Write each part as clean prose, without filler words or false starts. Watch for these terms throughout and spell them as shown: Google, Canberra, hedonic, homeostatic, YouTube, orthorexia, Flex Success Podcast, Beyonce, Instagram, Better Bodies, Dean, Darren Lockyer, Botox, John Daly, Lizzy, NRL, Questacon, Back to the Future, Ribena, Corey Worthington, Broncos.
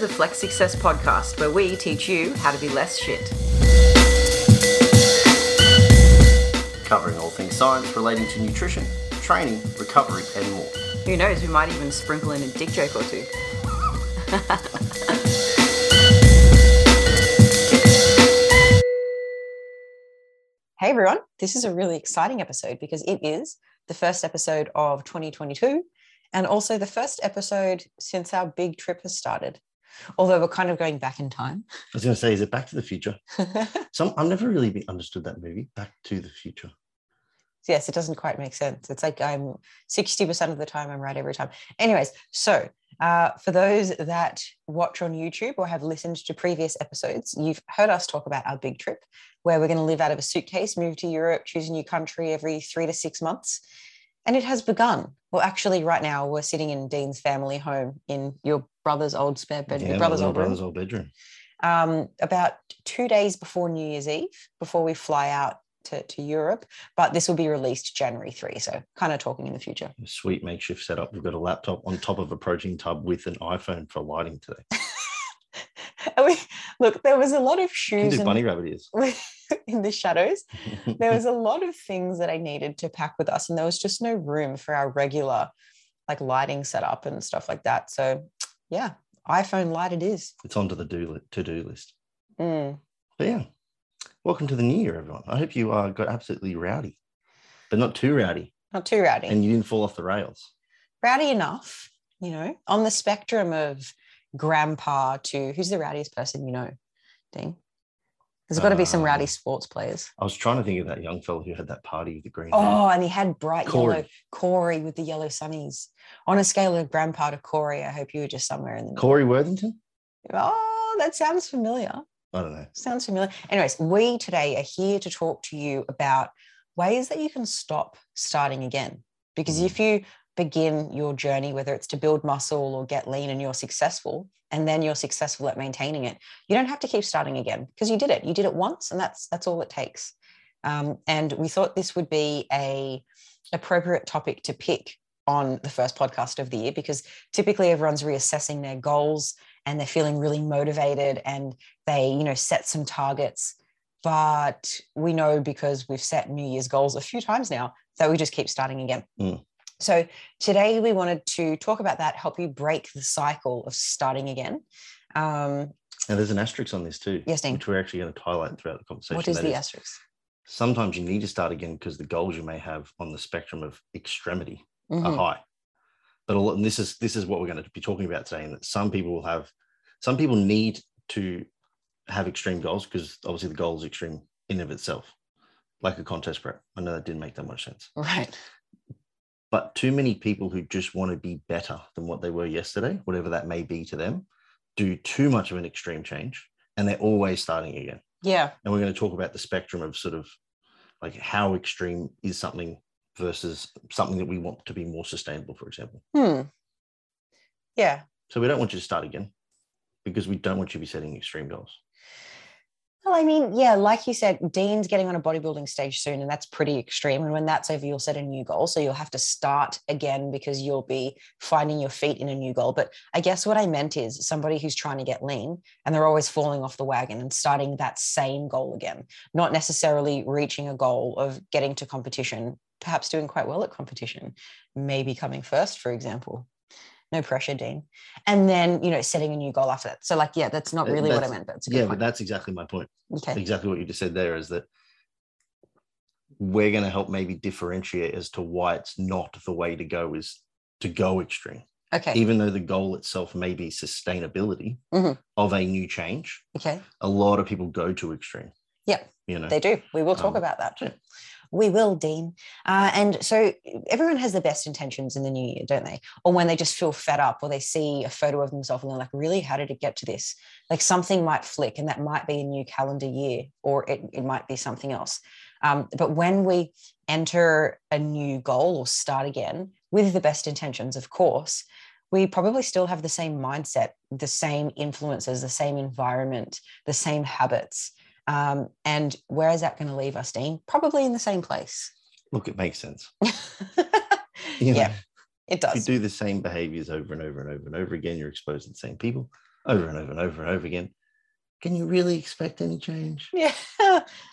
to the Flex Success Podcast, where we teach you how to be less shit. Covering all things science relating to nutrition, training, recovery, and more. Who knows, we might even sprinkle in a dick joke or two. Hey everyone, this is a really exciting episode because it is the first episode of 2022 and also the first episode since our big trip has started. Although we're kind of going back in time. I was going to say, is it Back to the Future? I've never really understood that movie, Back to the Future. Yes, it doesn't quite make sense. It's like I'm 60% of the time I'm right every time. Anyways, so for those that watch on YouTube or have listened to previous episodes, you've heard us talk about our big trip where we're going to live out of a suitcase, move to Europe, choose a new country every 3 to 6 months. And it has begun. Well, actually, right now we're sitting in Dean's family home in your brother's old spare bedroom. Yeah, my brother's old bedroom. About 2 days before New Year's Eve, before we fly out to Europe, but this will be released January 3, so kind of talking in the future. Sweet makeshift setup. We've got a laptop on top of a protein tub with an iPhone for lighting today. Look, there was a lot of shoes and bunny rabbit ears in the shadows. There was a lot of things that I needed to pack with us, and there was just no room for our regular like lighting setup and stuff like that. So yeah, iPhone light it is. It's onto the to-do list. But yeah. Welcome to the new year, everyone. I hope you got absolutely rowdy, but not too rowdy. Not too rowdy. And you didn't fall off the rails. Rowdy enough, you know, on the spectrum of grandpa to who's the rowdiest person you know, Dean? There's got to be some rowdy sports players. I was trying to think of that young fella who had that party with the green. Oh, hair. And he had bright yellow. Corey with the yellow sunnies. On a scale of grandpa to Corey, I hope you were just somewhere in the middle. Corey Worthington? Oh, that sounds familiar. I don't know. Sounds familiar. Anyways, we today are here to talk to you about ways that you can stop starting again. Because if you begin your journey, whether it's to build muscle or get lean and you're successful, and then you're successful at maintaining it, you don't have to keep starting again because you did it. You did it once and that's all it takes. And we thought this would be an appropriate topic to pick on the first podcast of the year because typically everyone's reassessing their goals and they're feeling really motivated and they, you know, set some targets. But we know because we've set New Year's goals a few times now that we just keep starting again. So today we wanted to talk about that, help you break the cycle of starting again. Now there's an asterisk on this too. Yes, Dean. Which we're actually going to highlight throughout the conversation. What is the asterisk? Sometimes you need to start again because the goals you may have on the spectrum of extremity are high. But a lot, and this is what we're going to be talking about today, and that some people need to have extreme goals because obviously the goal is extreme in and of itself, like a contest prep. I know that didn't make that much sense. Right. But too many people who just want to be better than what they were yesterday, whatever that may be to them, do too much of an extreme change and they're always starting again. Yeah. And we're going to talk about the spectrum of sort of like how extreme is something versus something that we want to be more sustainable, for example. Yeah. So we don't want you to start again because we don't want you to be setting extreme goals. Well, I mean, yeah, like you said, Dean's getting on a bodybuilding stage soon, and that's pretty extreme. And when that's over, you'll set a new goal. So you'll have to start again because you'll be finding your feet in a new goal. But I guess what I meant is somebody who's trying to get lean and they're always falling off the wagon and starting that same goal again, not necessarily reaching a goal of getting to competition, perhaps doing quite well at competition, maybe coming first, for example. No pressure, Dean. And then, you know, setting a new goal after that. So like, yeah, that's not really what I meant, but it's a good point. But that's exactly my point. Okay. Exactly what you just said there is that we're going to help maybe differentiate as to why it's not the way to go is to go extreme. Okay. Even though the goal itself may be sustainability of a new change. Okay. A lot of people go to extreme. Yeah, you know, they do. We will talk about that. Yeah. We will, Dean. And so everyone has the best intentions in the new year, don't they? Or when they just feel fed up or they see a photo of themselves and they're like, really, how did it get to this? Like something might flick and that might be a new calendar year or it might be something else. But when we enter a new goal or start again with the best intentions, of course, we probably still have the same mindset, the same influences, the same environment, the same habits. And where is that going to leave us, Dean? Probably in the same place. Look, it makes sense. You know, yeah, it does. If you do the same behaviors over and over and over and over again, you're exposed to the same people, over and over and over and over again, can you really expect any change? Yeah,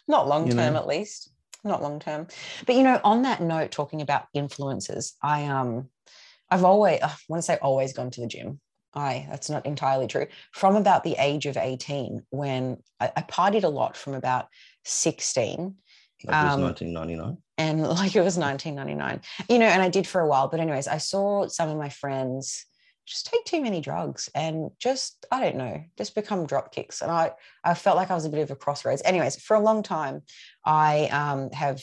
not long term, at least. Not long term. But, you know, on that note, talking about influencers, I've always, I want to say always gone to the gym. That's not entirely true. From about the age of 18, when I partied a lot from about 16. It was 1999. And like it was 1999, you know, and I did for a while. But anyways, I saw some of my friends just take too many drugs and just, I don't know, just become drop kicks. And I felt like I was a bit of a crossroads. Anyways, for a long time, I have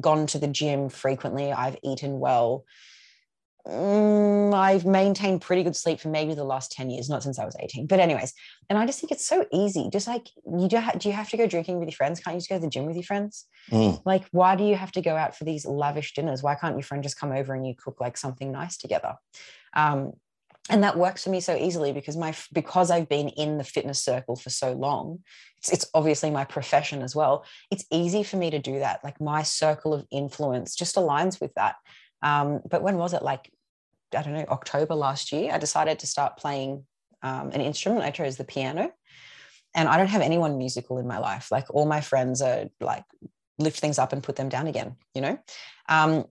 gone to the gym frequently. I've eaten well. I've maintained pretty good sleep for maybe the last 10 years, not since I was 18. But anyways, and I just think it's so easy. Just like, do you have to go drinking with your friends? Can't you just go to the gym with your friends? Like, why do you have to go out for these lavish dinners? Why can't your friend just come over and you cook like something nice together? And that works for me so easily because because I've been in the fitness circle for so long, it's obviously my profession as well. It's easy for me to do that. Like my circle of influence just aligns with that. But when was it? Like, I don't know, October last year, I decided to start playing an instrument. I chose the piano, and I don't have anyone musical in my life. Like all my friends are like lift things up and put them down again, you know?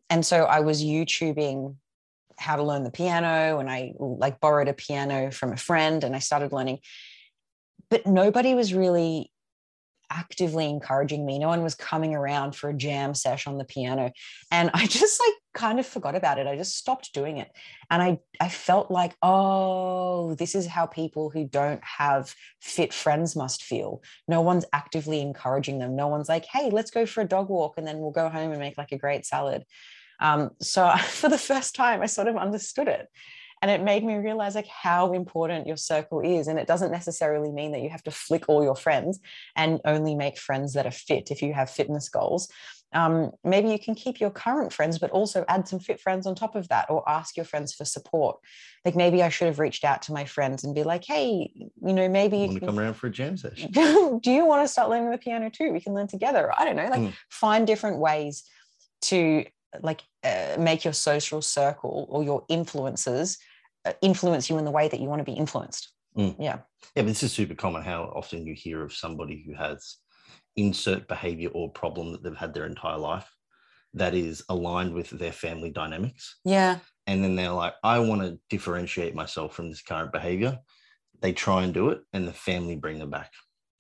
And so I was YouTubing how to learn the piano, and I like borrowed a piano from a friend and I started learning, but nobody was really actively encouraging me. No one was coming around for a jam sesh on the piano. And I just like kind of forgot about it. I just stopped doing it. And I felt like, oh, this is how people who don't have fit friends must feel. No one's actively encouraging them. No one's like, hey, let's go for a dog walk and then we'll go home and make like a great salad. So for the first time, I sort of understood it. And it made me realize like how important your circle is. And it doesn't necessarily mean that you have to flick all your friends and only make friends that are fit. If you have fitness goals, maybe you can keep your current friends, but also add some fit friends on top of that, or ask your friends for support. Like maybe I should have reached out to my friends and be like, hey, you know, maybe you can come around for a jam session. Do you want to start learning the piano too? We can learn together. I don't know, like find different ways to like make your social circle or your influences influence you in the way that you want to be influenced. Yeah, but this is super common, how often you hear of somebody who has insert behavior or problem that they've had their entire life that is aligned with their family dynamics. Yeah. And then they're like, I want to differentiate myself from this current behavior. They try and do it and the family bring them back.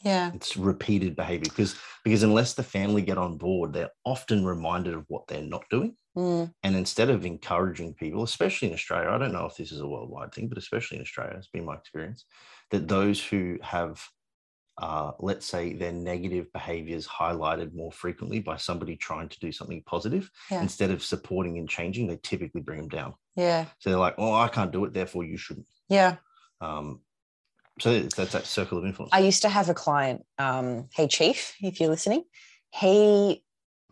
Yeah. It's repeated behavior because unless the family get on board, they're often reminded of what they're not doing. And instead of encouraging people, especially in Australia, I don't know if this is a worldwide thing, but especially in Australia, it's been my experience that those who have, let's say, their negative behaviors highlighted more frequently by somebody trying to do something positive, instead of supporting and changing, they typically bring them down. Yeah. So they're like, oh, I can't do it, therefore you shouldn't. Yeah. So that's that circle of influence. I used to have a client, hey Chief, if you're listening, he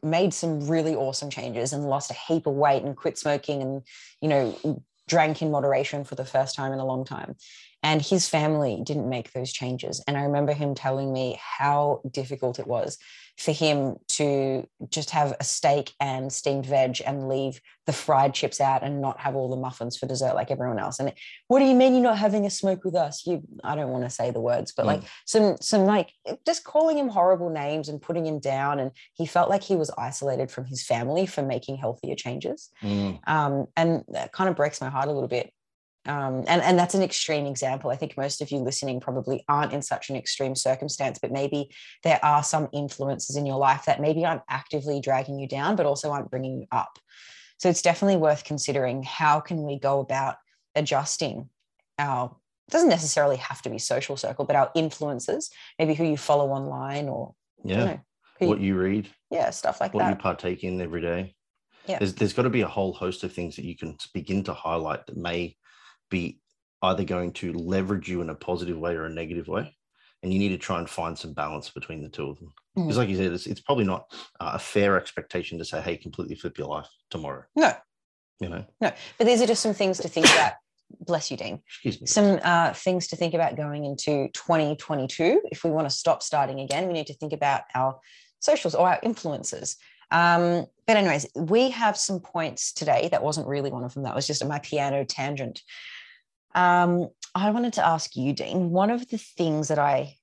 made some really awesome changes and lost a heap of weight and quit smoking and, you know, drank in moderation for the first time in a long time. And his family didn't make those changes. And I remember him telling me how difficult it was for him to just have a steak and steamed veg and leave the fried chips out and not have all the muffins for dessert like everyone else. And what do you mean you're not having a smoke with us? I don't want to say the words, but like some like just calling him horrible names and putting him down. And he felt like he was isolated from his family for making healthier changes. And that kind of breaks my heart a little bit. And that's an extreme example. I think most of you listening probably aren't in such an extreme circumstance, but maybe there are some influences in your life that maybe aren't actively dragging you down, but also aren't bringing you up. So it's definitely worth considering, how can we go about adjusting our, doesn't necessarily have to be social circle, but our influences, maybe who you follow online or I don't know, what you read. Yeah, stuff like that. What you partake in every day. Yeah. There's got to be a whole host of things that you can begin to highlight that may be either going to leverage you in a positive way or a negative way, and you need to try and find some balance between the two of them. Because like you said, it's probably not a fair expectation to say, hey, completely flip your life tomorrow. No, but these are just some things to think about. Bless you, Dean. Excuse me. Some things to think about going into 2022. If we want to stop starting again, we need to think about our socials or our influencers. But anyways, we have some points today. That wasn't really one of them. That was just my piano tangent. I wanted to ask you, Dean, one of the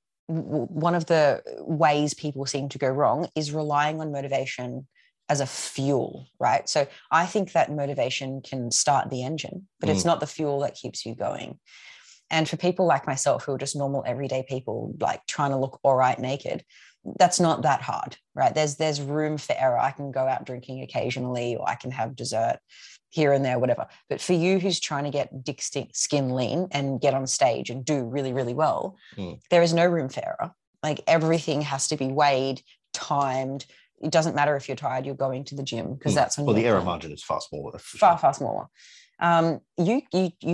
ways people seem to go wrong is relying on motivation as a fuel, right? So I think that motivation can start the engine, but it's not the fuel that keeps you going. And for people like myself who are just normal everyday people, like trying to look all right naked, that's not that hard, right? There's room for error. I can go out drinking occasionally, or I can have dessert here and there, whatever. But for you who's trying to get dick skin lean and get on stage and do really, really well, there is no room for error. Like, everything has to be weighed, timed. It doesn't matter if you're tired, you're going to the gym, because that's when the error margin is far smaller. Far smaller. You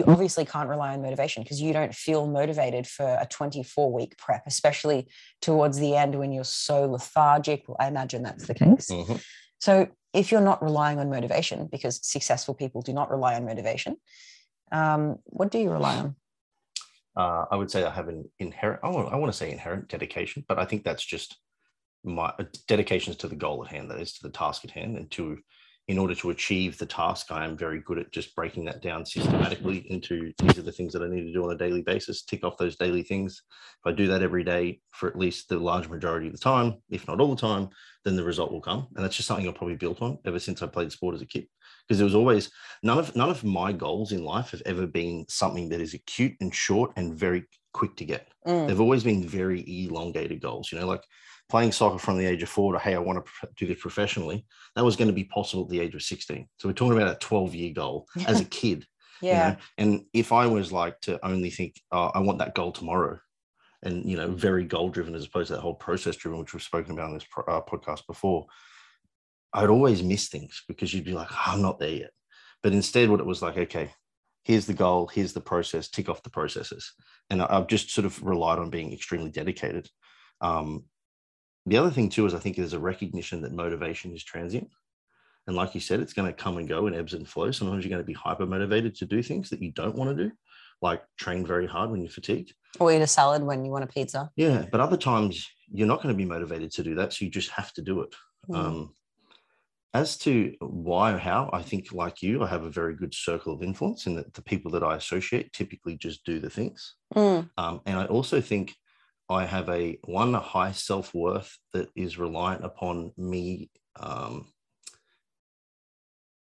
obviously can't rely on motivation, because you don't feel motivated for a 24-week prep, especially towards the end when you're so lethargic. Well, I imagine that's the case. Mm-hmm. So if you're not relying on motivation, because successful people do not rely on motivation, what do you rely on? I would say I have an inherent, I want to say inherent dedication, but I think that's just my dedication to the goal at hand, that is to the task at hand. And to, in order to achieve the task, I am very good at just breaking that down systematically into, these are the things that I need to do on a daily basis, tick off those daily things. If I do that every day for at least the large majority of the time, if not all the time, then the result will come. And that's just something I've probably built on ever since I played sport as a kid, because there was always none of my goals in life have ever been something that is acute and short and very quick to get. They've always been very elongated goals, you know, like playing soccer from the age of 4 to, hey, I want to do this professionally, that was going to be possible at the age of 16. So we're talking about a 12-year goal as a kid. Yeah. You know? And if I was like to only think, I want that goal tomorrow, and, you know, very goal-driven as opposed to that whole process-driven, which we've spoken about on this podcast before, I'd always miss things, because you'd be like, oh, I'm not there yet. But instead what it was like, okay, here's the goal, here's the process, tick off the processes. And I've just sort of relied on being extremely dedicated. The other thing too is I think there's a recognition that motivation is transient. And like you said, it's going to come and go and ebbs and flows. Sometimes you're going to be hyper-motivated to do things that you don't want to do, like train very hard when you're fatigued. Or eat a salad when you want a pizza. Yeah, but other times you're not going to be motivated to do that, so you just have to do it. As to why or how, I think like you, I have a very good circle of influence in that the people that I associate typically just do the things. And I also think I have a high self-worth that is reliant upon me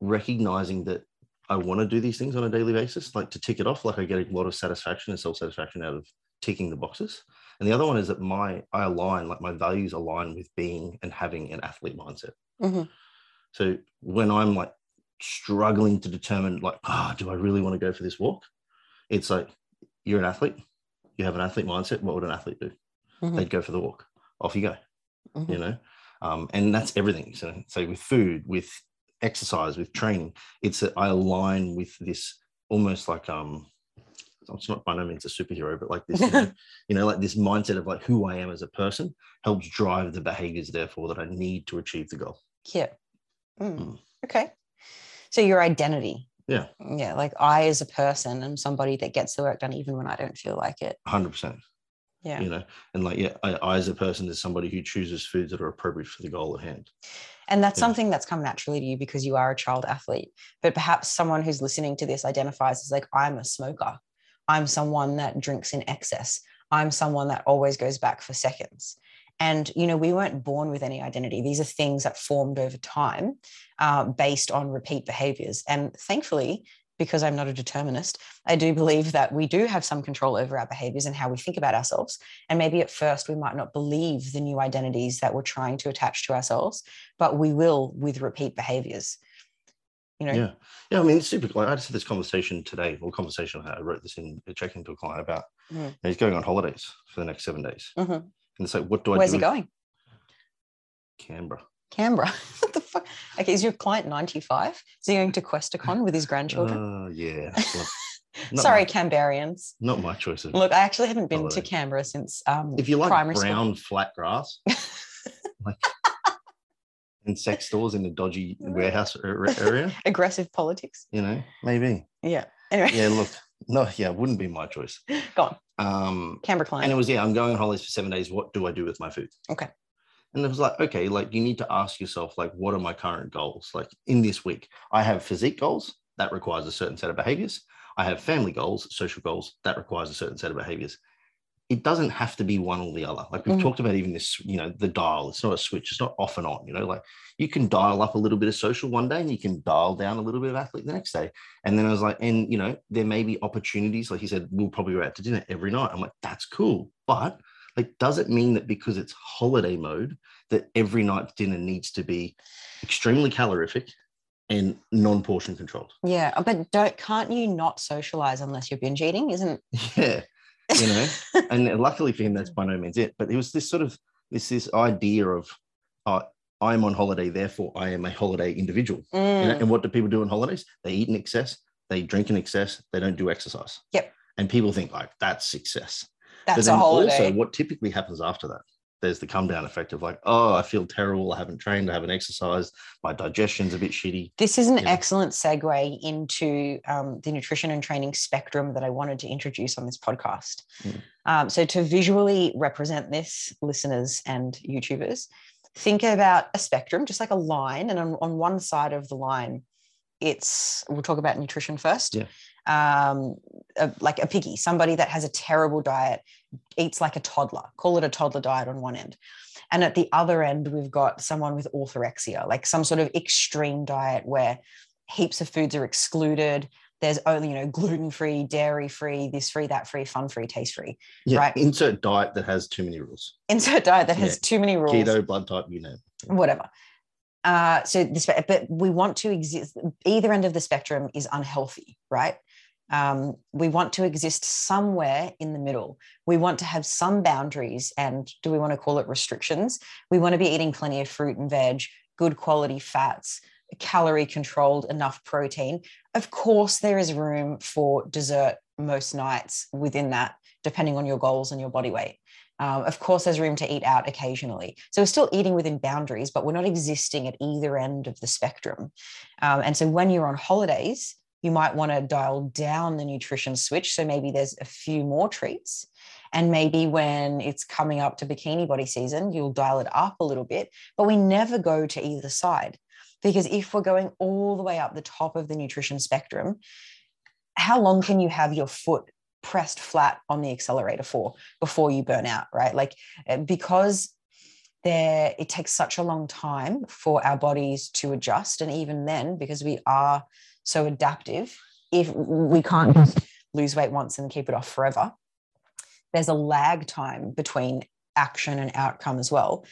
recognizing that I want to do these things on a daily basis, like to tick it off. Like, I get a lot of satisfaction and self-satisfaction out of ticking the boxes. And the other one is that my values align with being and having an athlete mindset. Mm-hmm. So when I'm like struggling to determine like, do I really want to go for this walk? It's like, you're an athlete. You have an athlete mindset. What would an athlete do? Mm-hmm. They'd go for the walk. Off you go. Mm-hmm. You know, and that's everything. So with food, with exercise, with training, it's that I align with this almost like it's not by no means a superhero, but like this, like this mindset of like who I am as a person helps drive the behaviors, therefore, that I need to achieve the goal. Yeah. Okay. So your identity. Yeah. Yeah. Like, I, as a person, am somebody that gets the work done even when I don't feel like it. 100%. Yeah. You know, and like, yeah, I as a person is somebody who chooses foods that are appropriate for the goal at hand. And that's something that's come naturally to you because you are a child athlete. But perhaps someone who's listening to this identifies as like, I'm a smoker. I'm someone that drinks in excess. I'm someone that always goes back for seconds. And, you know, we weren't born with any identity. These are things that formed over time based on repeat behaviors. And thankfully, because I'm not a determinist, I do believe that we do have some control over our behaviors and how we think about ourselves. And maybe at first we might not believe the new identities that we're trying to attach to ourselves, but we will with repeat behaviors. You know? Yeah. Yeah. I mean, it's super. Like, I just had this conversation today, or conversation I wrote this in a check-in to a client about, you know, he's going on holidays for the next 7 days. Mm-hmm. And it's like, what do I do? Where's he going? Canberra. What the fuck? Okay, is your client 95? Is he going to Questacon with his grandchildren? Oh, yeah. Well, sorry, Canberrians. Not my choice. Look, I actually haven't been to Canberra since if you like primary brown school. Flat grass, like, and sex stores in a dodgy warehouse area. Aggressive politics. You know, maybe. Yeah. Anyway. Yeah, look. No, yeah, wouldn't be my choice. Go on. Canberra client. And it was, I'm going on holidays for 7 days. What do I do with my food? Okay. And it was like, okay, like, you need to ask yourself, like, what are my current goals? Like, in this week, I have physique goals. That requires a certain set of behaviors. I have family goals, social goals, that requires a certain set of behaviors. It doesn't have to be one or the other. Like we've talked about even this, you know, the dial, it's not a switch, it's not off and on, you know, like you can dial up a little bit of social one day and you can dial down a little bit of athlete the next day. And then I was like, and you know, there may be opportunities. Like he said, we'll probably go out to dinner every night. I'm like, that's cool. But like, does it mean that because it's holiday mode that every night's dinner needs to be extremely calorific and non-portion controlled? Yeah. But can't you not socialize unless you're binge eating? Isn't it? Yeah. You know, and luckily for him, that's by no means it. But it was this sort of this idea of I'm on holiday, therefore I am a holiday individual. Mm. You know? And what do people do on holidays? They eat in excess, they drink in excess, they don't do exercise. Yep. And people think like that's success. That's a holiday. Also, what typically happens after that? There's the come down effect of like, oh, I feel terrible. I haven't trained. I haven't exercised. My digestion's a bit shitty. This is an excellent segue into the nutrition and training spectrum that I wanted to introduce on this podcast. Mm. So to visually represent this, listeners and YouTubers, think about a spectrum, just like a line. And on one side of the line, we'll talk about nutrition first. Yeah. Like a piggy, somebody that has a terrible diet, eats like a toddler, call it a toddler diet on one end. And at the other end, we've got someone with orthorexia, like some sort of extreme diet where heaps of foods are excluded. There's only, you know, gluten-free, dairy-free, this free, that free, fun-free, taste-free, right? Insert diet that has too many rules. Insert diet that has too many rules. Keto, blood type, you know. Whatever. But we want to exist, either end of the spectrum is unhealthy, right? We want to exist somewhere in the middle. We want to have some boundaries, and do we want to call it restrictions? We want to be eating plenty of fruit and veg, good quality fats, calorie controlled, enough protein. Of course, there is room for dessert most nights within that, depending on your goals and your body weight. Of course, there's room to eat out occasionally. So we're still eating within boundaries, but we're not existing at either end of the spectrum. And so when you're on holidays, you might want to dial down the nutrition switch. So maybe there's a few more treats, and maybe when it's coming up to bikini body season, you'll dial it up a little bit, but we never go to either side, because if we're going all the way up the top of the nutrition spectrum, how long can you have your foot pressed flat on the accelerator for before you burn out, right? Like, because it takes such a long time for our bodies to adjust. And even then, because we are so adaptive, if we can't just lose weight once and keep it off forever, there's a lag time between action and outcome as well.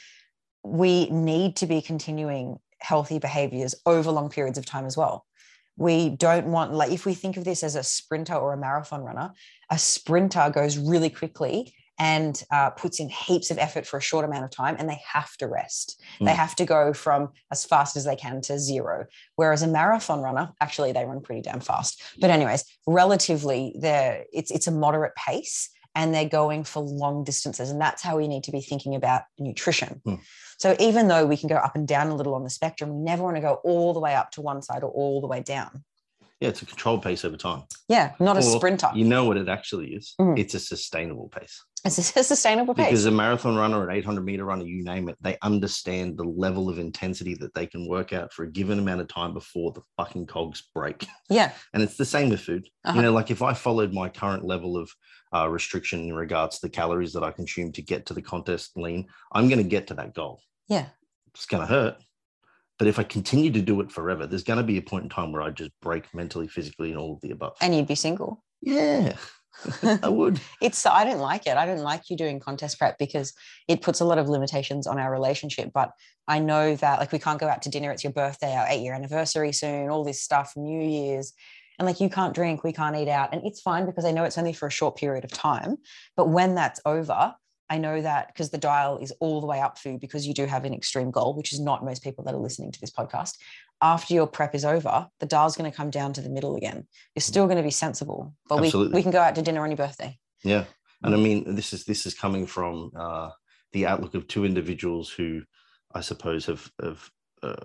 We need to be continuing healthy behaviors over long periods of time as well. We don't want, like, if we think of this as a sprinter or a marathon runner, a sprinter goes really quickly and puts in heaps of effort for a short amount of time, and they have to rest. Mm. They have to go from as fast as they can to zero. Whereas a marathon runner, actually they run pretty damn fast. But anyways, relatively it's a moderate pace, and they're going for long distances. And that's how we need to be thinking about nutrition. Mm. So even though we can go up and down a little on the spectrum, we never want to go all the way up to one side or all the way down. Yeah, it's a controlled pace over time. Yeah, not a sprinter. You know what it actually is? Mm. It's a sustainable pace. It's a sustainable pace. Because a marathon runner, an 800-meter runner, you name it, they understand the level of intensity that they can work out for a given amount of time before the fucking cogs break. Yeah. And it's the same with food. Uh-huh. You know, like if I followed my current level of restriction in regards to the calories that I consume to get to the contest lean, I'm going to get to that goal. Yeah. It's going to hurt. But if I continue to do it forever, there's going to be a point in time where I just break mentally, physically, and all of the above. And you'd be single. Yeah. I would. I don't like it. I don't like you doing contest prep because it puts a lot of limitations on our relationship. But I know that, like, we can't go out to dinner. It's your birthday, our 8-year anniversary soon, all this stuff, New Year's. And like, you can't drink, we can't eat out. And it's fine because I know it's only for a short period of time. But when that's over, I know that because the dial is all the way up for you, because you do have an extreme goal, which is not most people that are listening to this podcast. After your prep is over, the dial's going to come down to the middle again. You're still going to be sensible, but we can go out to dinner on your birthday. Yeah. And I mean, this is coming from the outlook of two individuals who I suppose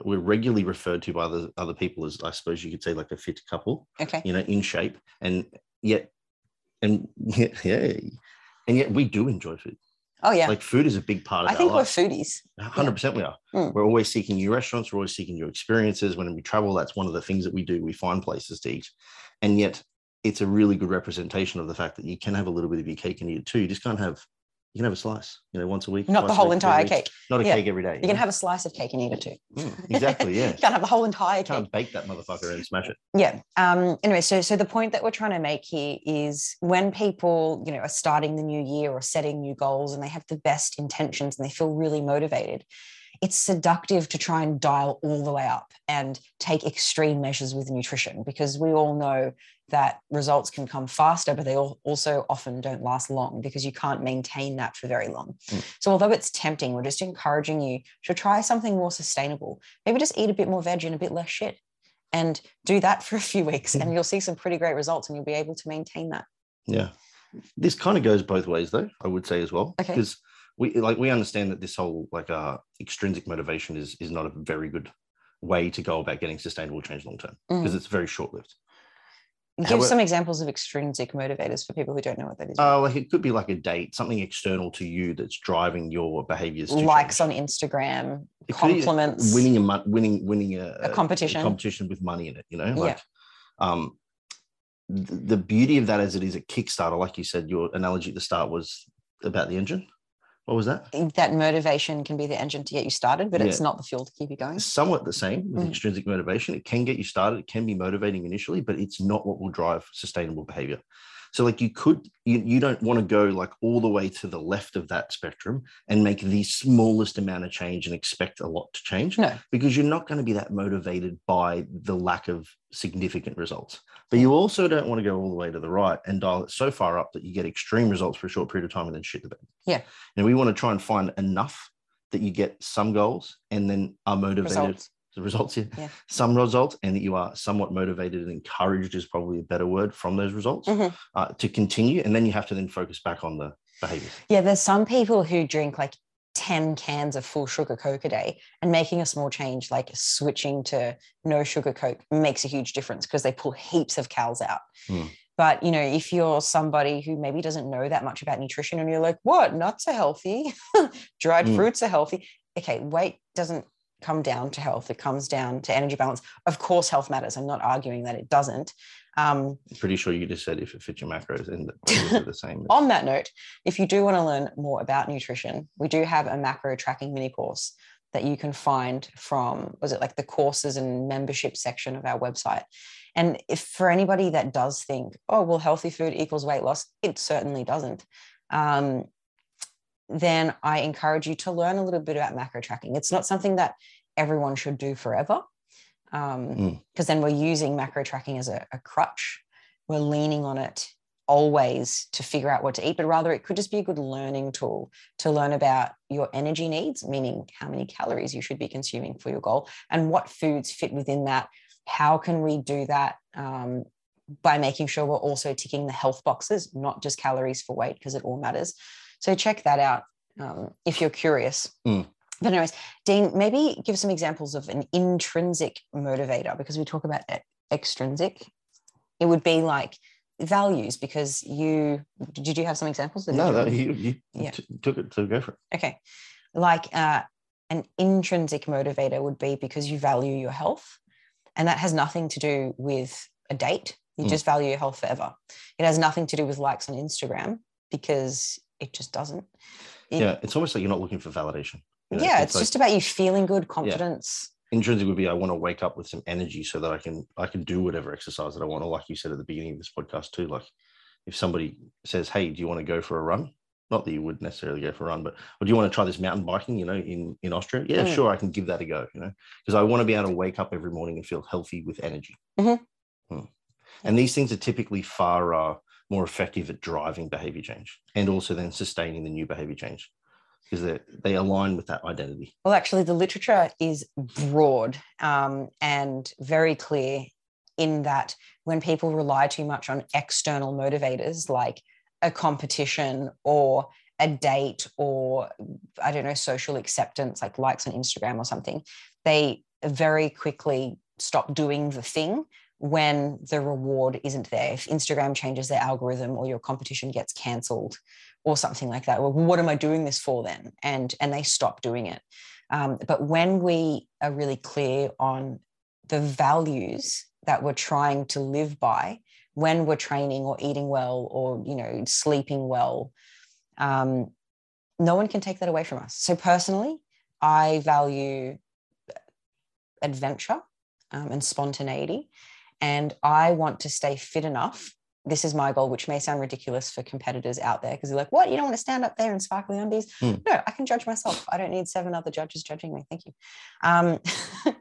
we're regularly referred to by other people as, I suppose you could say, like a fit couple. Okay. You know, in shape. And yet we do enjoy food. Oh, yeah. Like, food is a big part of our life. I think we're foodies. 100% we are. Mm. We're always seeking new restaurants. We're always seeking new experiences. When we travel, that's one of the things that we do. We find places to eat. And yet it's a really good representation of the fact that you can have a little bit of your cake and eat it too. You just can't have, you can have a slice, you know, once a week. Not the whole entire cake. Not a cake every day. You can have a slice of cake and eat it too. Mm, exactly, yeah. You can't have the whole entire cake. You can't bake that motherfucker and smash it. Yeah. Anyway, so the point that we're trying to make here is when people, you know, are starting the new year or setting new goals and they have the best intentions and they feel really motivated, it's seductive to try and dial all the way up and take extreme measures with nutrition, because we all know that results can come faster, but they also often don't last long because you can't maintain that for very long. Mm. So although it's tempting, we're just encouraging you to try something more sustainable. Maybe just eat a bit more veg and a bit less shit and do that for a few weeks and you'll see some pretty great results and you'll be able to maintain that. Yeah. This kind of goes both ways though, I would say as well. Okay. Because we understand that this whole extrinsic motivation is not a very good way to go about getting sustainable change long term, because it's very short lived. Give some examples of extrinsic motivators for people who don't know what that is. It could be like a date, something external to you that's driving your behaviors. Likes on Instagram, compliments, winning a competition, with money in it. You know, the beauty of that as it is a Kickstarter. Like you said, your analogy at the start was about the engine. What was that? That motivation can be the engine to get you started, but it's not the fuel to keep you going. It's somewhat the same with extrinsic motivation. It can get you started. It can be motivating initially, but it's not what will drive sustainable behavior. So like you don't want to go like all the way to the left of that spectrum and make the smallest amount of change and expect a lot to change. No, because you're not going to be that motivated by the lack of significant results. But you also don't want to go all the way to the right and dial it so far up that you get extreme results for a short period of time and then shit the bed. Yeah. And we want to try and find enough that you get some goals and then are motivated. Some results, and that you are somewhat motivated and encouraged is probably a better word from those results to continue. And then you have to then focus back on the behaviors. Yeah. There's some people who drink like 10 cans of full sugar Coke a day, and making a small change, like switching to no sugar Coke, makes a huge difference because they pull heaps of calories out. Mm. But, you know, if you're somebody who maybe doesn't know that much about nutrition and you're like, what? Nuts are healthy. Dried fruits are healthy. Okay. Weight doesn't come down to health. It comes down to energy balance. Of course, health matters. I'm not arguing that it doesn't. I'm pretty sure you just said if it fits your macros, and they're the same. On that note, if you do want to learn more about nutrition, we do have a macro tracking mini course that you can find from, was it like the courses and membership section of our website? And if for anybody that does think, oh, well, healthy food equals weight loss, it certainly doesn't. Then I encourage you to learn a little bit about macro tracking. It's not something that everyone should do forever, because then we're using macro tracking as a crutch. We're leaning on it always to figure out what to eat, but rather it could just be a good learning tool to learn about your energy needs, meaning how many calories you should be consuming for your goal and what foods fit within that. How can we do that by making sure we're also ticking the health boxes, not just calories for weight, because it all matters. So check that out if you're curious. Mm. But anyways, Dean, maybe give some examples of an intrinsic motivator, because we talk about extrinsic. It would be like values, because did you have some examples? You took it, so go for it. Okay. Like an intrinsic motivator would be because you value your health. And that has nothing to do with a date. You just value your health forever. It has nothing to do with likes on Instagram, because it just doesn't. It's almost like you're not looking for validation. You know? Yeah, it's like, just about you feeling good, confidence. Yeah. Intrinsic would be I want to wake up with some energy so that I can do whatever exercise that I want. Or like you said at the beginning of this podcast too, like if somebody says, hey, do you want to go for a run? Not that you would necessarily go for a run, but do you want to try this mountain biking, you know, in Austria? Yeah, sure, I can give that a go, you know, because I want to be able to wake up every morning and feel healthy with energy. Mm-hmm. Mm. And these things are typically far more effective at driving behavior change and also then sustaining the new behavior change, because they align with that identity. Well, actually, the literature is broad and very clear in that when people rely too much on external motivators like a competition or a date or, I don't know, social acceptance, like likes on Instagram or something, they very quickly stop doing the thing when the reward isn't there. If Instagram changes their algorithm or your competition gets cancelled or something like that, well, what am I doing this for then? And they stop doing it. But when we are really clear on the values that we're trying to live by, when we're training or eating well or, you know, sleeping well, no one can take that away from us. So personally, I value adventure and spontaneity, and I want to stay fit enough. This is my goal, which may sound ridiculous for competitors out there because you're like, what? You don't want to stand up there in sparkly undies? No, I can judge myself. I don't need seven other judges judging me. Thank you.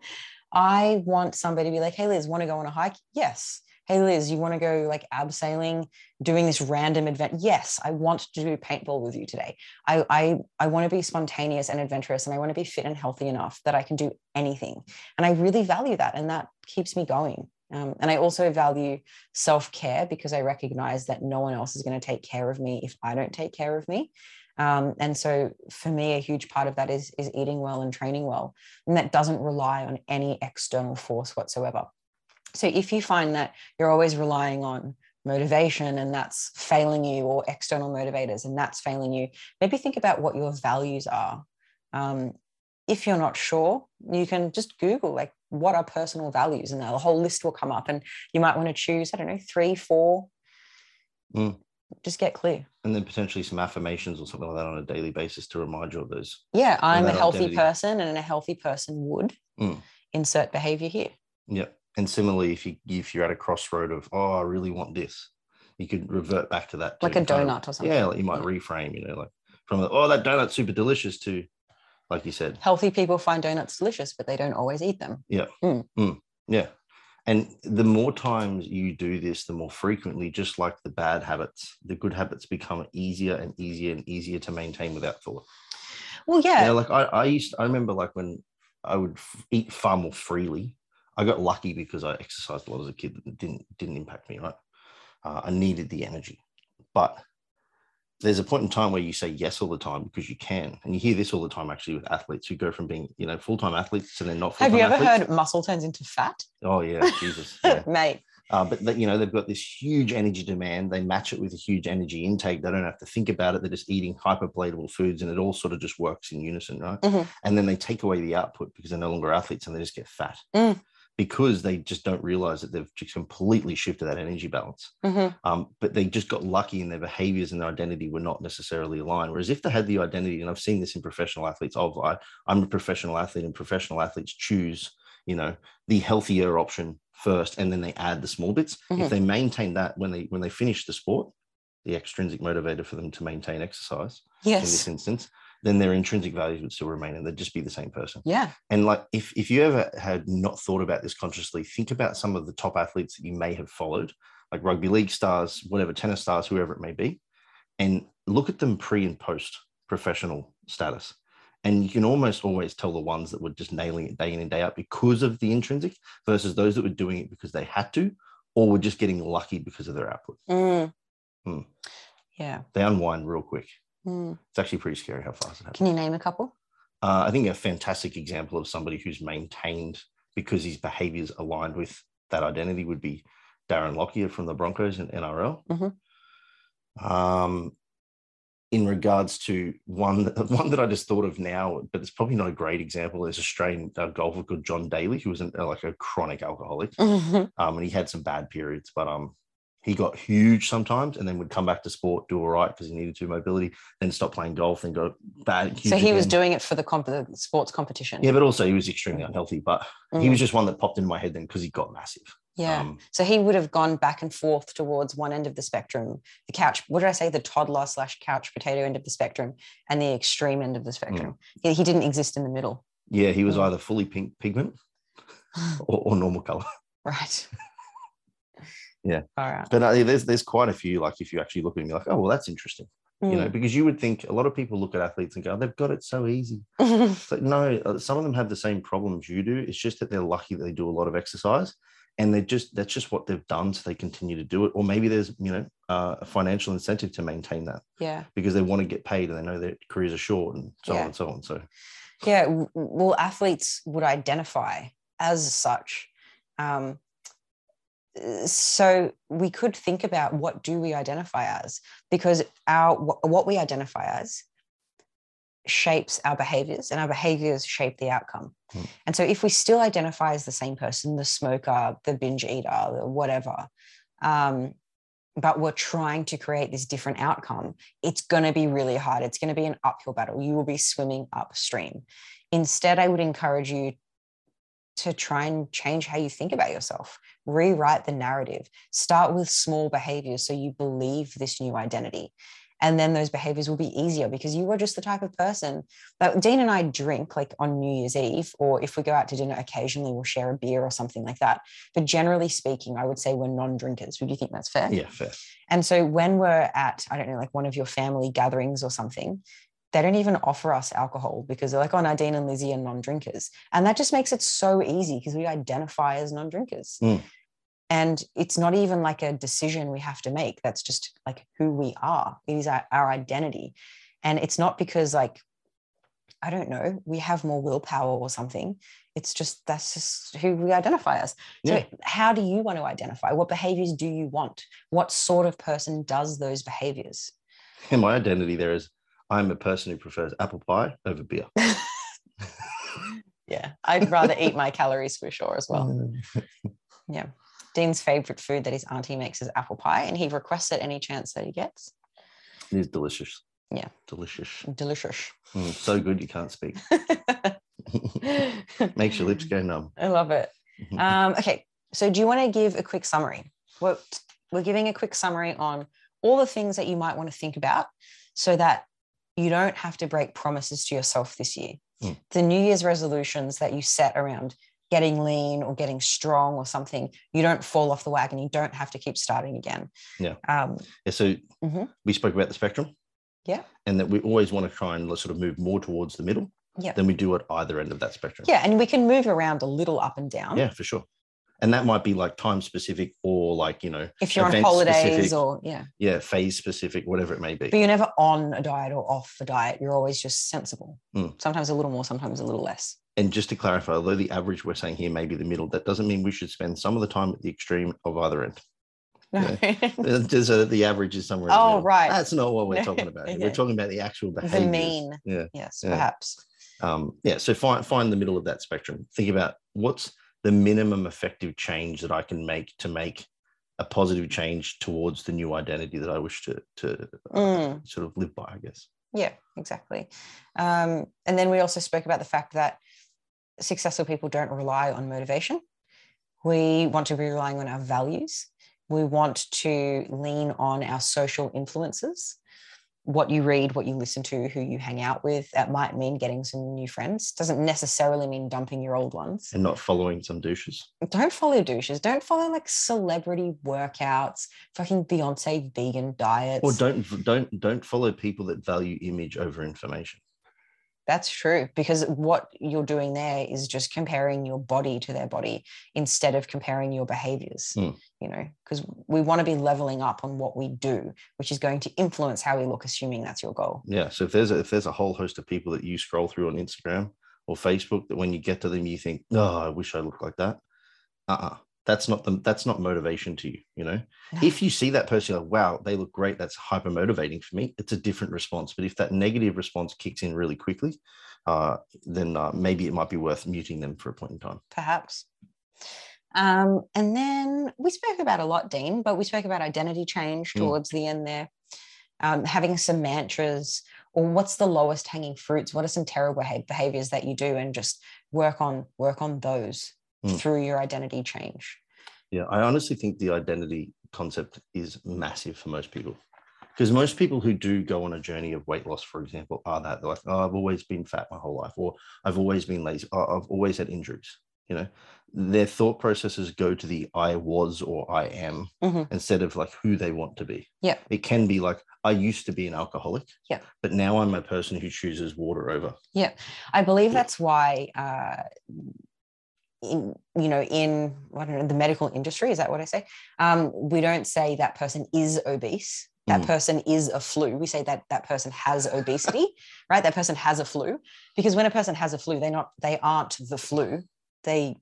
I want somebody to be like, hey, Liz, want to go on a hike? Yes. Hey, Liz, you want to go like abseiling, doing this random event? Yes, I want to do paintball with you today. I want to be spontaneous and adventurous, and I want to be fit and healthy enough that I can do anything. And I really value that, and that keeps me going. And I also value self-care because I recognize that no one else is going to take care of me if I don't take care of me. And so for me, a huge part of that is eating well and training well. And that doesn't rely on any external force whatsoever. So if you find that you're always relying on motivation and that's failing you, or external motivators and that's failing you, maybe think about what your values are. If you're not sure, you can just Google, like, what are personal values? And the whole list will come up, and you might want to choose, I don't know, 3, 4, just get clear. And then potentially some affirmations or something like that on a daily basis to remind you of those. Yeah. I'm a healthy person, and a healthy person would insert behavior here. Yep. And similarly, if you're at a crossroad of, oh, I really want this, you could revert back to that. Like a donut or something. Yeah. Like you might reframe, you know, like from, oh, that donut's super delicious to, like you said, healthy people find donuts delicious, but they don't always eat them. Yeah. Yeah. And the more times you do this, the more frequently, just like the bad habits, the good habits become easier and easier and easier to maintain without thought. Well, yeah. Yeah. Like I remember, like, when I would eat far more freely. I got lucky because I exercised a lot as a kid. That didn't impact me, right? I needed the energy. But there's a point in time where you say yes all the time because you can. And you hear this all the time, actually, with athletes who go from being, you know, full-time athletes to then not full-time athletes. Have you ever heard muscle turns into fat? Oh, yeah, Jesus. Yeah. Mate. But, you know, they've got this huge energy demand. They match it with a huge energy intake. They don't have to think about it. They're just eating hyperpalatable foods, and it all sort of just works in unison, right? Mm-hmm. And then they take away the output because they're no longer athletes, and they just get fat. Because they just don't realize that they've just completely shifted that energy balance. But they just got lucky, and their behaviors and their identity were not necessarily aligned. Whereas if they had the identity, and I've seen this in professional athletes, I'm a professional athlete, and professional athletes choose, you know, the healthier option first, and then they add the small bits. If they maintain that when they finish the sport, the extrinsic motivator for them to maintain exercise in this instance, then their intrinsic values would still remain, and they'd just be the same person. Yeah. And like, if you ever had not thought about this consciously, think about some of the top athletes that you may have followed, like rugby league stars, whatever, tennis stars, whoever it may be, and look at them pre and post professional status. And you can almost always tell the ones that were just nailing it day in and day out because of the intrinsic versus those that were doing it because they had to, or were just getting lucky because of their output. Yeah. They unwind real quick. It's actually pretty scary how fast it happens. Can you name a couple? I think a fantastic example of somebody who's maintained because his behaviors aligned with that identity would be Darren Lockyer from the Broncos and NRL. In regards to one that I just thought of now, but it's probably not a great example, there's an Australian golfer called John Daly, who was a chronic alcoholic, and he had some bad periods, but he got huge sometimes, and then would come back to sport, do all right because he needed to mobility, then stop playing golf, then go bad. So he again was doing it for the sports competition. Yeah, but also he was extremely unhealthy. But he was just one that popped in my head then because he got massive. Yeah. So he would have gone back and forth towards one end of the spectrum, the couch. What did I say? The toddler / couch potato end of the spectrum, and the extreme end of the spectrum. He didn't exist in the middle. Yeah, he was either fully pink pigment or normal color. Right. Yeah. All right. But there's quite a few, like, if you actually look at me, like, oh, well, that's interesting, you know, because you would think a lot of people look at athletes and go, they've got it so easy. It's like, no, some of them have the same problems you do. It's just that they're lucky that they do a lot of exercise, and that's just what they've done. So they continue to do it. Or maybe there's, you know, a financial incentive to maintain that. Yeah. Because they want to get paid, and they know their careers are short, and so on and so on. So, yeah. Well, athletes would identify as such. So we could think about, what do we identify as? Because what we identify as shapes our behaviors, and our behaviors shape the outcome. And so if we still identify as the same person, the smoker, the binge eater, the whatever, but we're trying to create this different outcome, it's going to be really hard. It's going to be an uphill battle. You will be swimming upstream. Instead, I would encourage you to try and change how you think about yourself, rewrite the narrative, start with small behaviors so you believe this new identity. And then those behaviors will be easier because you are just the type of person that Dean and I drink like on New Year's Eve, or if we go out to dinner, occasionally we'll share a beer or something like that. But generally speaking, I would say we're non-drinkers. Would you think that's fair? Yeah, fair. And so when we're at, I don't know, like one of your family gatherings or something, they don't even offer us alcohol because they're like, oh, Dean and Lizzie are non-drinkers. And that just makes it so easy because we identify as non-drinkers. Mm. And it's not even like a decision we have to make. That's just like who we are. It is our identity. And it's not because like, I don't know, we have more willpower or something. It's just, that's just who we identify as. Yeah. So how do you want to identify? What behaviors do you want? What sort of person does those behaviors? And my identity there is I'm a person who prefers apple pie over beer. Yeah. I'd rather eat my calories for sure as well. Yeah. Dean's favourite food that his auntie makes is apple pie, and he requests it any chance that he gets. It is delicious. Yeah. Delicious. Delicious. Mm, so good you can't speak. Makes your lips go numb. I love it. Okay, so do you want to give a quick summary? We're giving a quick summary on all the things that you might want to think about so that you don't have to break promises to yourself this year. Mm. The New Year's resolutions that you set around getting lean or getting strong or something, you don't fall off the wagon. You don't have to keep starting again. Yeah. So we spoke about the spectrum. Yeah. And that we always want to try and sort of move more towards the middle than we do at either end of that spectrum. Yeah. And we can move around a little up and down. Yeah, for sure. And that might be like time specific or like, you know, if you're on holidays specific, or phase specific, whatever it may be. But you're never on a diet or off a diet. You're always just sensible. Mm. Sometimes a little more, sometimes a little less. And just to clarify, although the average we're saying here may be the middle, that doesn't mean we should spend some of the time at the extreme of either end. No. Yeah. Just so that the average is somewhere in the middle. Right. That's not what we're talking about. We're talking about the actual behaviors. The mean. Yeah. Yes, perhaps. So find the middle of that spectrum. Think about what's the minimum effective change that I can make to make a positive change towards the new identity that I wish to sort of live by, I guess. Yeah, exactly. And then we also spoke about the fact that successful people don't rely on motivation. We want to be relying on our values. We want to lean on our social influences. What you read, what you listen to, who you hang out with. That might mean getting some new friends. Doesn't necessarily mean dumping your old ones. And not following some douches. Don't follow douches. Don't follow like celebrity workouts, fucking Beyonce vegan diets. Or don't follow people that value image over information. That's true, because what you're doing there is just comparing your body to their body instead of comparing your behaviors, you know, because we want to be leveling up on what we do, which is going to influence how we look, assuming that's your goal. Yeah. So if there's a whole host of people that you scroll through on Instagram or Facebook that when you get to them, you think, oh, I wish I looked like that. That's not motivation to you, you know. No. If you see that person, you're like, wow, they look great. That's hyper motivating for me. It's a different response. But if that negative response kicks in really quickly, then maybe it might be worth muting them for a point in time. Perhaps. And then we spoke about a lot, Dean, but we spoke about identity change towards the end there, having some mantras or what's the lowest hanging fruits? What are some terrible behaviors that you do and just work on those? Through your identity change. Yeah, I honestly think the identity concept is massive for most people, because most people who do go on a journey of weight loss, for example, are that they're like, oh, I've always been fat my whole life, or I've always been lazy, or I've always had injuries. You know, their thought processes go to the I was or I am instead of like who they want to be. Yeah. It can be like, I used to be an alcoholic. Yeah. But now I'm a person who chooses water over. Yeah. I believe that's why in the medical industry, is that what I say? We don't say that person is obese. That person is a flu. We say that person has obesity, right? That person has a flu, because when a person has a flu, they aren't the flu. They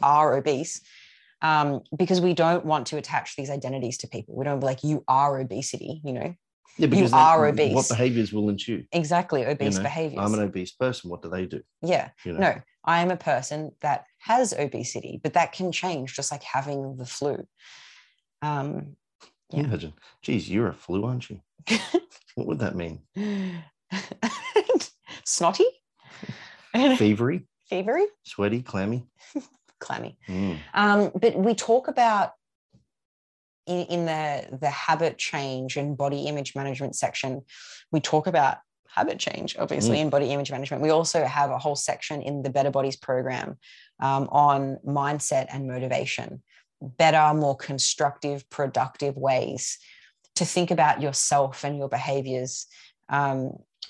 are obese, because we don't want to attach these identities to people. We don't be like, you are obesity, you know. Yeah, because you are obese. What behaviours will ensue? Exactly, obese behaviours. I'm an obese person. What do they do? Yeah. You know? No, I am a person that has obesity, but that can change, just like having the flu. Yeah. Imagine, geez, you're a flu, aren't you? What would that mean? Snotty, fevery, sweaty, clammy. Mm. But we talk about in the habit change and body image management section, we talk about habit change, obviously, in body image management. We also have a whole section in the Better Bodies program on mindset and motivation, better, more constructive, productive ways to think about yourself and your behaviors.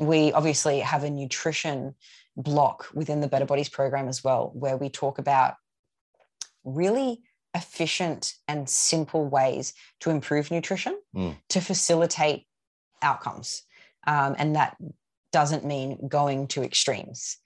We obviously have a nutrition block within the Better Bodies program as well, where we talk about really efficient and simple ways to improve nutrition to facilitate outcomes. And that doesn't mean going to extremes.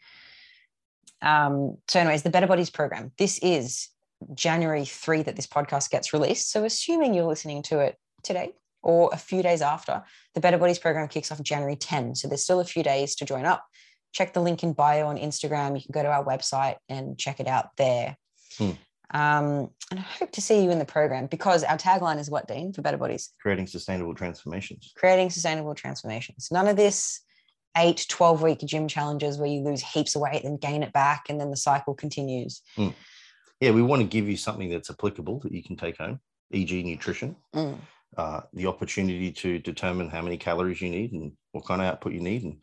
So anyways, the Better Bodies program, this is January 3 that this podcast gets released. So assuming you're listening to it today or a few days after, the Better Bodies program kicks off January 10. So there's still a few days to join up. Check the link in bio on Instagram. You can go to our website and check it out there. And I hope to see you in the program, because our tagline is what, Dean, for Better Bodies? Creating sustainable transformations. None of this 8, 12-week gym challenges where you lose heaps of weight and gain it back and then the cycle continues. Yeah, we want to give you something that's applicable that you can take home, e.g. nutrition, the opportunity to determine how many calories you need and what kind of output you need and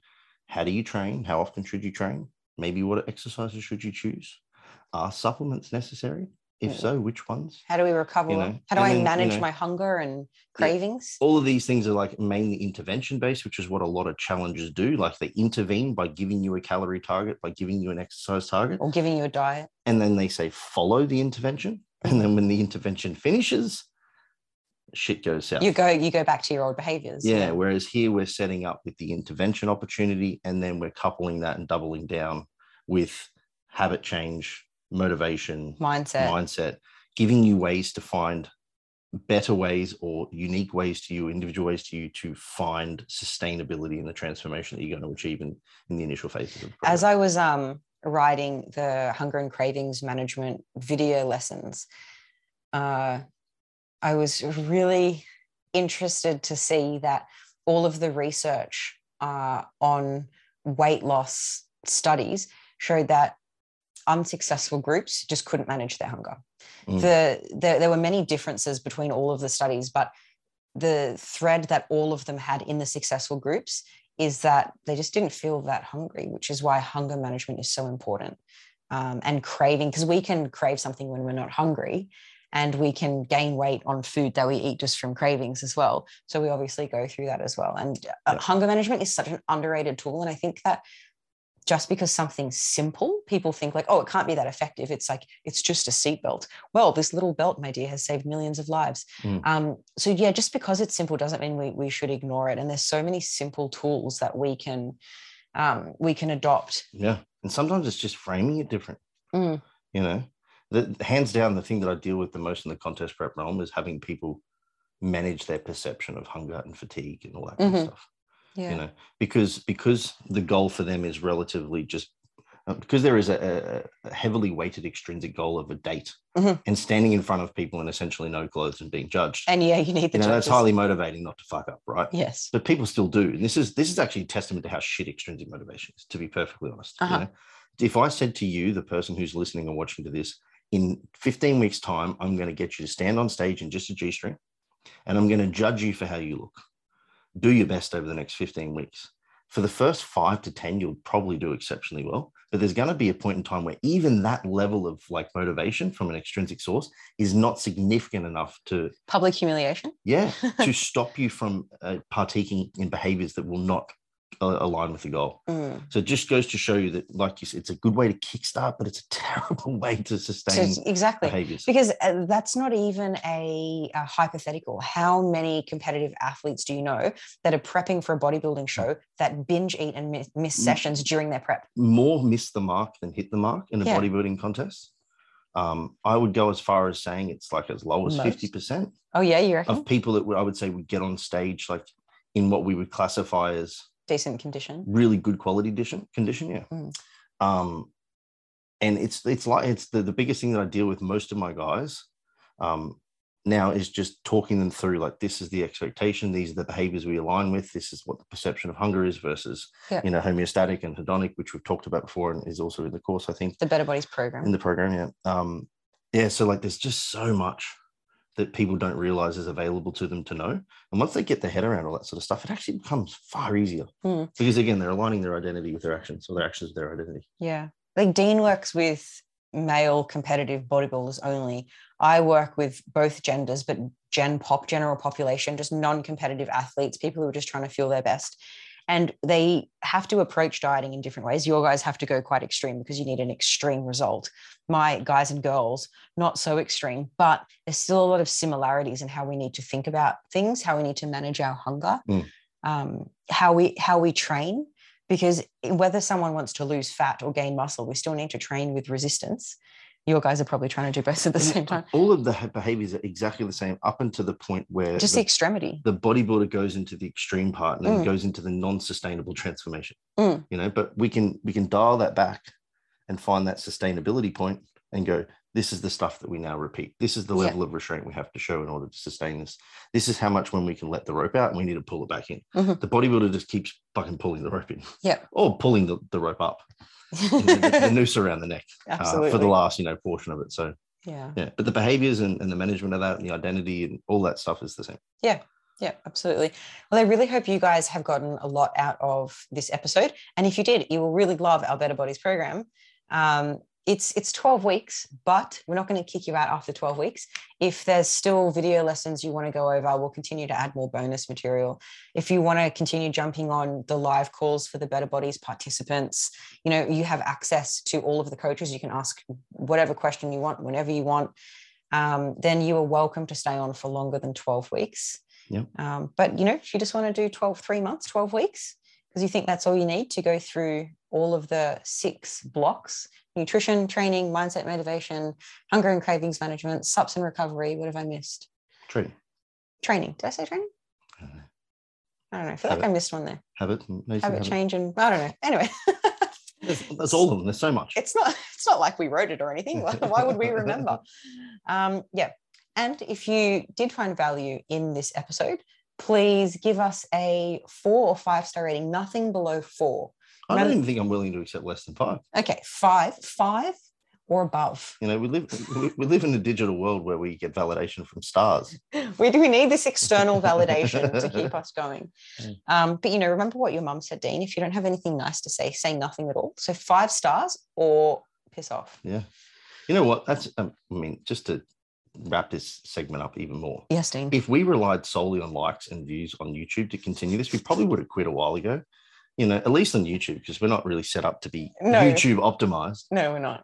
how do you train, how often should you train, maybe what exercises should you choose. Are supplements necessary? If so, which ones? How do we recover? How do I manage my hunger and cravings? All of these things are like mainly intervention-based, which is what a lot of challenges do. Like they intervene by giving you a calorie target, by giving you an exercise target. Or giving you a diet. And then they say, follow the intervention. And then when the intervention finishes, shit goes south. You go back to your old behaviors. Yeah, whereas here we're setting up with the intervention opportunity and then we're coupling that and doubling down with habit change, motivation, mindset, giving you ways to find better ways or unique ways to you, individual ways to you to find sustainability in the transformation that you're going to achieve in the initial phases of the program. As I was writing the hunger and cravings management video lessons, I was really interested to see that all of the research on weight loss studies showed that unsuccessful groups just couldn't manage their hunger. There were many differences between all of the studies, but the thread that all of them had in the successful groups is that they just didn't feel that hungry, which is why hunger management is so important, and craving, because we can crave something when we're not hungry and we can gain weight on food that we eat just from cravings as well. So we obviously go through that as well. And hunger management is such an underrated tool. And I think that just because something's simple, people think like, oh, it can't be that effective. It's like, it's just a seatbelt. Well, this little belt, my dear, has saved millions of lives. So yeah, just because it's simple doesn't mean we should ignore it. And there's so many simple tools that we can adopt. Yeah. And sometimes it's just framing it different. Hands down, the thing that I deal with the most in the contest prep realm is having people manage their perception of hunger and fatigue and all that kind of stuff. Yeah. Because the goal for them is relatively just because there is a heavily weighted extrinsic goal of a date and standing in front of people in essentially no clothes and being judged. And yeah, you need the judges. That's highly motivating not to fuck up, right? Yes. But people still do. And this is actually a testament to how shit extrinsic motivation is, to be perfectly honest. If I said to you, the person who's listening or watching to this, in 15 weeks' time, I'm going to get you to stand on stage in just a G-string and I'm going to judge you for how you look. Do your best over the next 15 weeks. For the first 5 to 10, you'll probably do exceptionally well, but there's going to be a point in time where even that level of like motivation from an extrinsic source is not significant enough to public humiliation. Yeah, to stop you from partaking in behaviors that will not align with the goal. So it just goes to show you that, like you said, it's a good way to kickstart, but it's a terrible way to sustain behaviors. Because that's not even a hypothetical. How many competitive athletes do you know that are prepping for a bodybuilding show that binge eat and miss sessions during their prep? More miss the mark than hit the mark in a bodybuilding contest. I would go as far as saying it's like as low as most. 50%. Oh yeah, you reckon? Of people that I would say would get on stage like in what we would classify as decent condition, really good quality condition. And it's like the biggest thing that I deal with most of my guys now is just talking them through, like, this is the expectation, these are the behaviors we align with, this is what the perception of hunger is versus, you know, homeostatic and hedonic, which we've talked about before and is also in the course, I think. The Better Bodies program. In the program, so, like, there's just so much that people don't realize is available to them to know. And once they get their head around all that sort of stuff, it actually becomes far easier because, again, they're aligning their identity with their actions, or their actions with their identity. Yeah. Like, Dean works with male competitive bodybuilders only. I work with both genders, but gen pop, general population, just non-competitive athletes, people who are just trying to feel their best. And they have to approach dieting in different ways. Your guys have to go quite extreme because you need an extreme result. My guys and girls, not so extreme, but there's still a lot of similarities in how we need to think about things, how we need to manage our hunger, how we train, because whether someone wants to lose fat or gain muscle, we still need to train with resistance. Your guys are probably trying to do both at the same time. All of the behaviors are exactly the same up until the point where just the extremity. The bodybuilder goes into the extreme part and then goes into the non-sustainable transformation. You know, but we can dial that back and find that sustainability point and go, this is the stuff that we now repeat. This is the level of restraint we have to show in order to sustain this. This is how much when we can let the rope out and we need to pull it back in. The bodybuilder just keeps fucking pulling the rope in. Or pulling the rope up. the noose around the neck for the last, portion of it. So, yeah. But the behaviors and the management of that and the identity and all that stuff is the same. Yeah, absolutely. Well, I really hope you guys have gotten a lot out of this episode. And if you did, you will really love our Better Bodies program. It's 12 weeks, but we're not going to kick you out after 12 weeks. If there's still video lessons you want to go over, we'll continue to add more bonus material. If you want to continue jumping on the live calls for the Better Bodies participants, you have access to all of the coaches. You can ask whatever question you want, whenever you want. Then you are welcome to stay on for longer than 12 weeks. But, if you just want to do 12 weeks, because you think that's all you need to go through all of the 6 blocks: nutrition, training, mindset, motivation, hunger and cravings management, SUPs and recovery. What have I missed? Training. Did I say training? I don't know. I feel like I missed one there. Habit change and I don't know. Anyway. That's all of them. There's so much. It's not like we wrote it or anything. Why would we remember? And if you did find value in this episode, please give us a 4 or 5-star rating, nothing below 4. I don't even think I'm willing to accept less than 5. Okay, 5 or above. We live in a digital world where we get validation from stars. We need this external validation to keep us going. But remember what your mum said, Dean, if you don't have anything nice to say nothing at all. So 5 stars or piss off. Yeah. You know what? That's, just to wrap this segment up even more. Yes, Dean. If we relied solely on likes and views on YouTube to continue this, we probably would have quit a while ago. At least on YouTube, because we're not really set up to be YouTube optimized. No, we're not.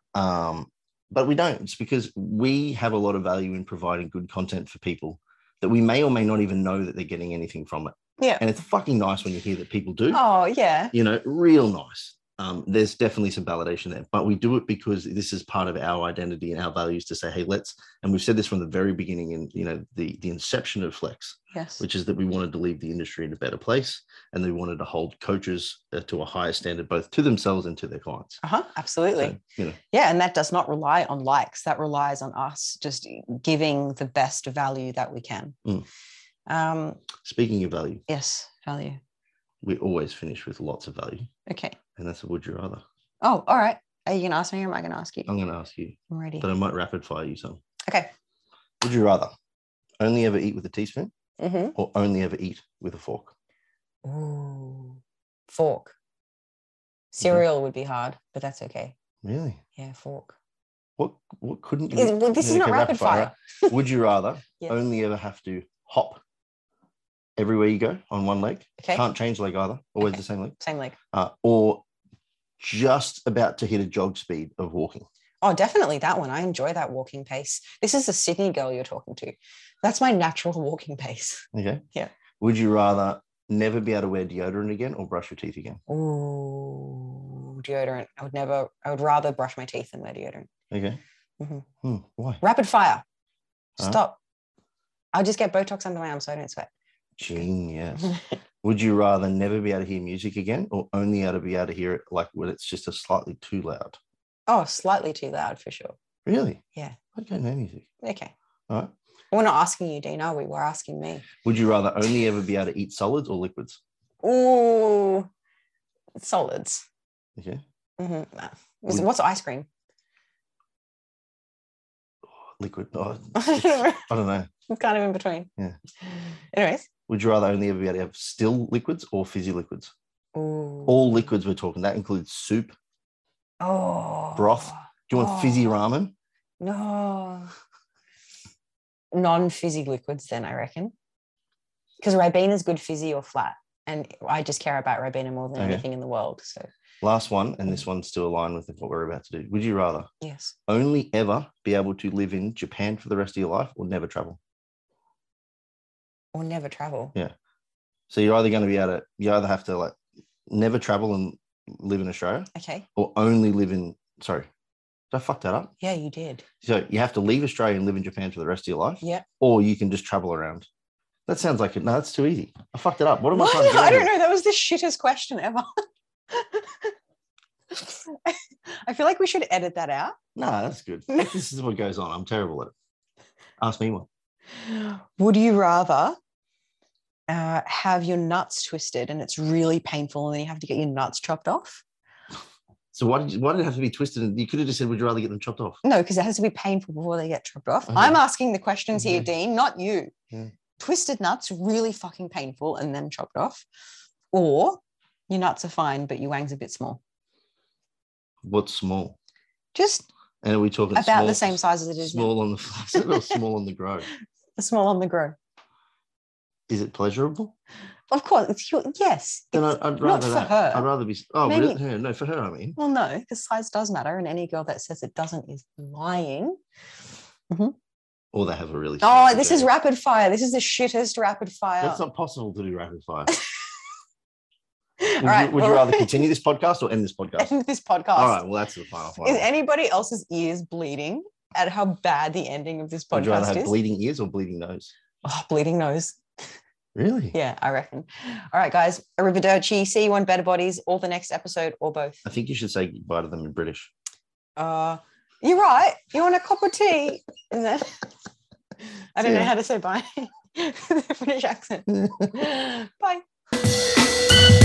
But we don't. It's because we have a lot of value in providing good content for people that we may or may not even know that they're getting anything from it. Yeah. And it's fucking nice when you hear that people do. Oh, yeah. Real nice. There's definitely some validation there, but we do it because this is part of our identity and our values to say, hey, and we've said this from the very beginning in, the inception of Flex, which is that we wanted to leave the industry in a better place and they wanted to hold coaches to a higher standard, both to themselves and to their clients. Absolutely. So, Yeah. And that does not rely on likes. That relies on us just giving the best value that we can. Speaking of value. Yes. Value. We always finish with lots of value. Okay. And that's a would you rather. Oh, all right. Are you going to ask me or am I going to ask you? I'm going to ask you. I'm ready. But I might rapid fire you some. Okay. Would you rather only ever eat with a teaspoon or only ever eat with a fork? Ooh, fork. Cereal would be hard, but that's okay. Really? Yeah, fork. What couldn't you? This is not rapid fire. Would you rather only ever have to hop everywhere you go on one leg? Okay. Can't change leg either. Always the same leg. Same leg. Or just about to hit a jog speed of walking. Oh, definitely that one. I enjoy that walking pace. This is the Sydney girl you're talking to. That's my natural walking pace. Okay. Yeah. Would you rather never be able to wear deodorant again or brush your teeth again? Ooh, deodorant. I would rather brush my teeth than wear deodorant. Okay. Why? Rapid fire. Stop. I'll just get Botox under my arm so I don't sweat. Genius. Would you rather never be able to hear music again or only be able to hear it like when it's just a slightly too loud? Oh, slightly too loud for sure. Really? Yeah. I don't know music. Okay. Right? We're not asking you, Dean, are we? We're asking me. Would you rather only ever be able to eat solids or liquids? Ooh, solids. Okay. Mm-hmm. Nah. What's ice cream? Liquid. Oh, I don't know. It's kind of in between. Yeah. Anyways. Would you rather only ever be able to have still liquids or fizzy liquids? Ooh. All liquids we're talking. That includes soup. Oh. Broth. Do you want fizzy ramen? No. Non-fizzy liquids then, I reckon. Because Ribena is good fizzy or flat. And I just care about Ribena more than anything in the world. So last one, and this one's still aligned with what we're about to do. Would you rather only ever be able to live in Japan for the rest of your life or never travel? Or never travel. Yeah. So you're either going to be able to, you either have to like never travel and live in Australia. Okay. Or only live in, sorry, did I fuck that up? Yeah, you did. So you have to leave Australia and live in Japan for the rest of your life. Yeah. Or you can just travel around. That sounds like it. No, that's too easy. I fucked it up. What am I trying to do? I don't know. That was the shittest question ever. I feel like we should edit that out. No, that's good. This is what goes on. I'm terrible at it. Ask me one. Would you rather have your nuts twisted and it's really painful and then you have to get your nuts chopped off? So why did it have to be twisted? And you could have just said, would you rather get them chopped off? No, because it has to be painful before they get chopped off. Okay. I'm asking the questions here, Dean, not you. Yeah. Twisted nuts, really fucking painful and then chopped off. Or your nuts are fine, but your wang's a bit small. What's small? Just and are we talking about small, the same size as it is small now? On the flaccid or small on the grow? Small on the grow. Is it pleasurable? Of course. It's your, yes. Then it's I'd rather not for her. I'd rather be... Oh, maybe, really? No, for her, I mean. Well, no, because size does matter, and any girl that says it doesn't is lying. Mm-hmm. Or they have a really... Oh, this is rapid fire. This is the shittest rapid fire. That's not possible to do rapid fire. Would you rather continue this podcast or end this podcast? End this podcast. All right, well, that's the final one. Is anybody else's ears bleeding at how bad the ending of this podcast is? Would you rather have bleeding ears or bleeding nose? Oh, bleeding nose. Really? Yeah, I reckon. All right, guys. Arrivederci. See you on Better Bodies or the next episode or both. I think you should say goodbye to them in British. You're right. You want a cup of tea? I don't know how to say bye. The British accent. Bye.